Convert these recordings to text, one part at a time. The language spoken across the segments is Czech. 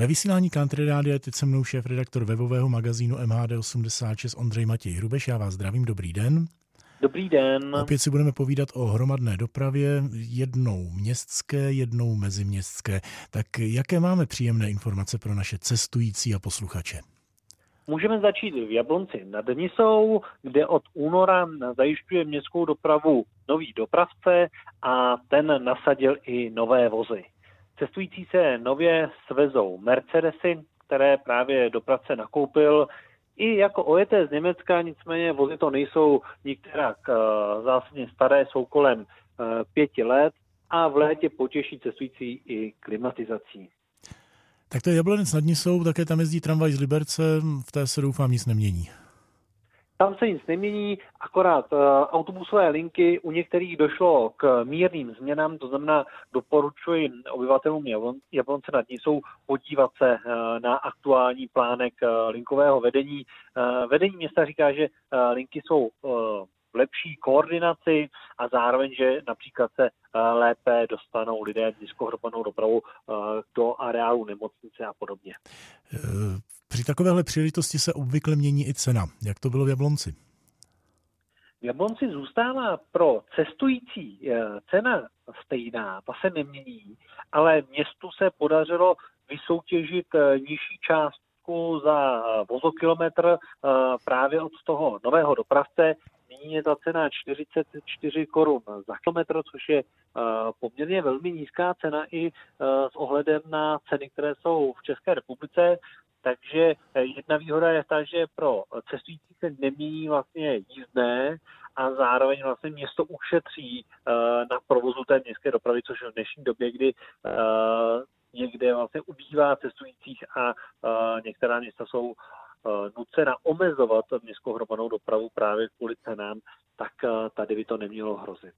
Ve vysílání Country Radia je teď se mnou šéfredaktor webového magazínu MHD86 Ondřej Matěj Hrubeš. Já vás zdravím, dobrý den. Dobrý den. Opět si budeme povídat o hromadné dopravě, jednou městské, jednou meziměstské. Tak jaké máme příjemné informace pro naše cestující a posluchače? Můžeme začít v Jablonci nad Nisou, kde od února zajišťuje městskou dopravu nový dopravce a ten nasadil i nové vozy. Cestující se nově svezou Mercedesy, které právě dopravce nakoupil, i jako ojeté z Německa, nicméně vozy to nejsou nikterak zásadně staré, jsou kolem 5 let a v létě potěší cestující i klimatizací. Tak to je Jablonec nad Nisou, také tam jezdí tramvaj z Liberce, v té se doufám nic nemění. Tam se nic nemění, akorát autobusové linky u některých došlo k mírným změnám, to znamená doporučuji obyvatelům Jablonce nad Nisou podívat se na aktuální plánek linkového vedení. Vedení města říká, že linky jsou v lepší koordinaci a zároveň, že například se lépe dostanou lidé nízkou hromadnou dopravou do areálu nemocnice a podobně. Při takovéhle příležitosti se obvykle mění i cena. Jak to bylo v Jablonci? V Jablonci zůstává pro cestující cena stejná, ta se nemění, ale městu se podařilo vysoutěžit nižší částku za vozokilometr právě od toho nového dopravce. Nyní je ta cena 44 korun za kilometr, což je poměrně velmi nízká cena i s ohledem na ceny, které jsou v České republice. Takže jedna výhoda je ta, že pro cestující se nemění vlastně jízdné a zároveň vlastně město ušetří na provozu té městské dopravy, což v dnešní době, kdy někde vlastně ubývá cestujících a některá města jsou nucena omezovat městskou hromadnou dopravu právě kvůli cenám, tak tady by to nemělo hrozit.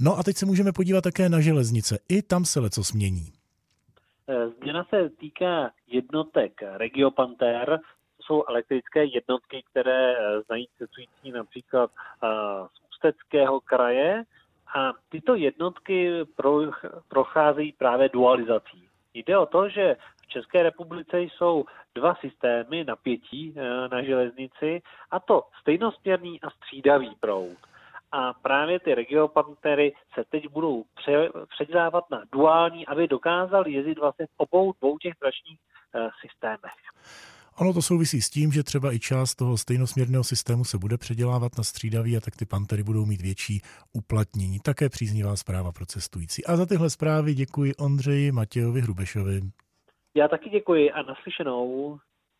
No a teď se můžeme podívat také na železnice. I tam se leco změní. Změna se týká jednotek RegioPanter, to jsou elektrické jednotky, které znají cestující například z Ústeckého kraje a tyto jednotky procházejí právě dualizací. Jde o to, že v České republice jsou 2 systémy napětí na železnici, a to stejnosměrný a střídavý proud. A právě ty RegioPantery se teď budou předávat na duální, aby dokázali jezdit vlastně v obou dvou těch tračních systémech. Ono to souvisí s tím, že třeba i část toho stejnosměrného systému se bude předělávat na střídavý a tak ty pantery budou mít větší uplatnění. Také příznivá zpráva pro cestující. A za tyhle zprávy děkuji Ondřeji Matějovi Hrubešovi. Já taky děkuji a naslyšenou.